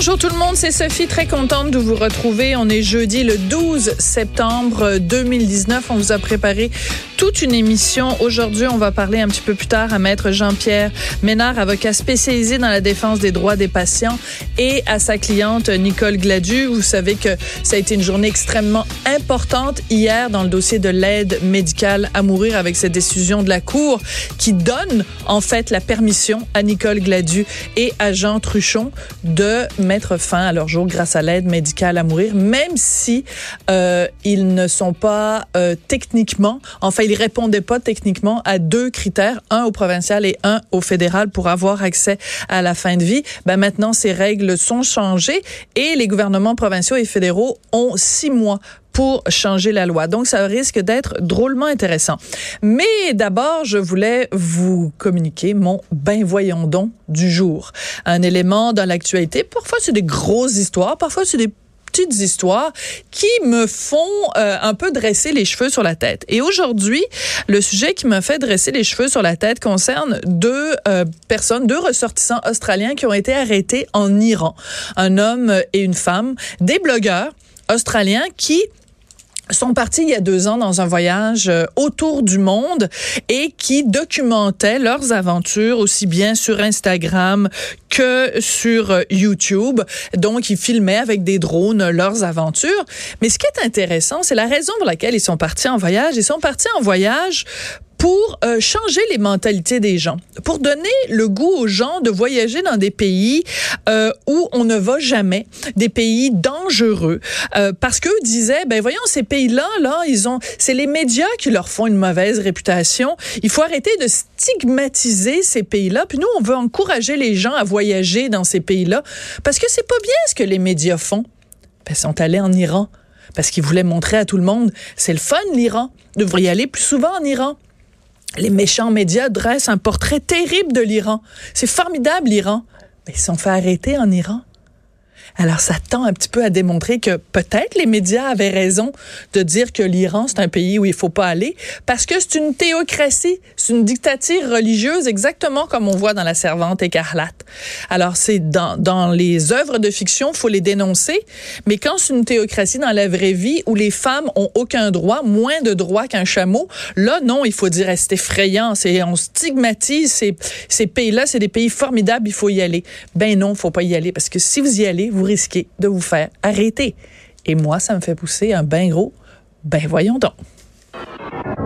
Bonjour tout le monde, c'est Sophie, très contente de vous retrouver. On est jeudi le 12 septembre 2019. On vous a préparé toute une émission. Aujourd'hui, on va parler un petit peu plus tard à Maître Jean-Pierre Ménard, avocat spécialisé dans la défense des droits des patients, et à sa cliente Nicole Gladu. Vous savez que ça a été une journée extrêmement importante hier dans le dossier de l'aide médicale à mourir, avec cette décision de la Cour qui donne en fait la permission à Nicole Gladu et à Jean Truchon de mettre fin à leur jour grâce à l'aide médicale à mourir, même si ils ne sont pas techniquement, enfin ils répondaient pas techniquement à deux critères, un au provincial et un au fédéral pour avoir accès à la fin de vie. Ben maintenant ces règles sont changées et les gouvernements provinciaux et fédéraux ont 6 mois pour changer la loi. Donc, ça risque d'être drôlement intéressant. Mais d'abord, je voulais vous communiquer mon ben voyons donc du jour. Un élément dans l'actualité, parfois c'est des grosses histoires, parfois c'est des petites histoires qui me font un peu dresser les cheveux sur la tête. Et aujourd'hui, le sujet qui me fait dresser les cheveux sur la tête concerne deux ressortissants australiens qui ont été arrêtés en Iran. Un homme et une femme, des blogueurs australiens qui sont partis il y a 2 ans dans un voyage autour du monde et qui documentaient leurs aventures aussi bien sur Instagram que sur YouTube. Donc, ils filmaient avec des drones leurs aventures. Mais ce qui est intéressant, c'est la raison pour laquelle ils sont partis en voyage. Ils sont partis en voyage pour changer les mentalités des gens, pour donner le goût aux gens de voyager dans des pays où on ne va jamais, des pays dangereux, parce qu'eux disaient, ben voyons, ces pays-là, là, c'est les médias qui leur font une mauvaise réputation. Il faut arrêter de stigmatiser ces pays-là. Puis nous, on veut encourager les gens à voyager dans ces pays-là, parce que c'est pas bien ce que les médias font. Ben, ils sont allés en Iran, parce qu'ils voulaient montrer à tout le monde, c'est le fun l'Iran, on devrait y aller plus souvent en Iran. Les méchants médias dressent un portrait terrible de l'Iran. C'est formidable, l'Iran. Mais ils se sont fait arrêter en Iran. Alors, ça tend un petit peu à démontrer que peut-être les médias avaient raison de dire que l'Iran, c'est un pays où il faut pas aller, parce que c'est une théocratie, c'est une dictature religieuse, exactement comme on voit dans La Servante écarlate. Alors, c'est dans les œuvres de fiction, faut les dénoncer, mais quand c'est une théocratie dans la vraie vie, où les femmes ont aucun droit, moins de droits qu'un chameau, là, non, il faut dire, c'est effrayant, on stigmatise ces pays-là, c'est des pays formidables, il faut y aller. Ben non, faut pas y aller, parce que si vous y allez, vous risquez de vous faire arrêter. Et moi, ça me fait pousser un ben gros, ben voyons donc.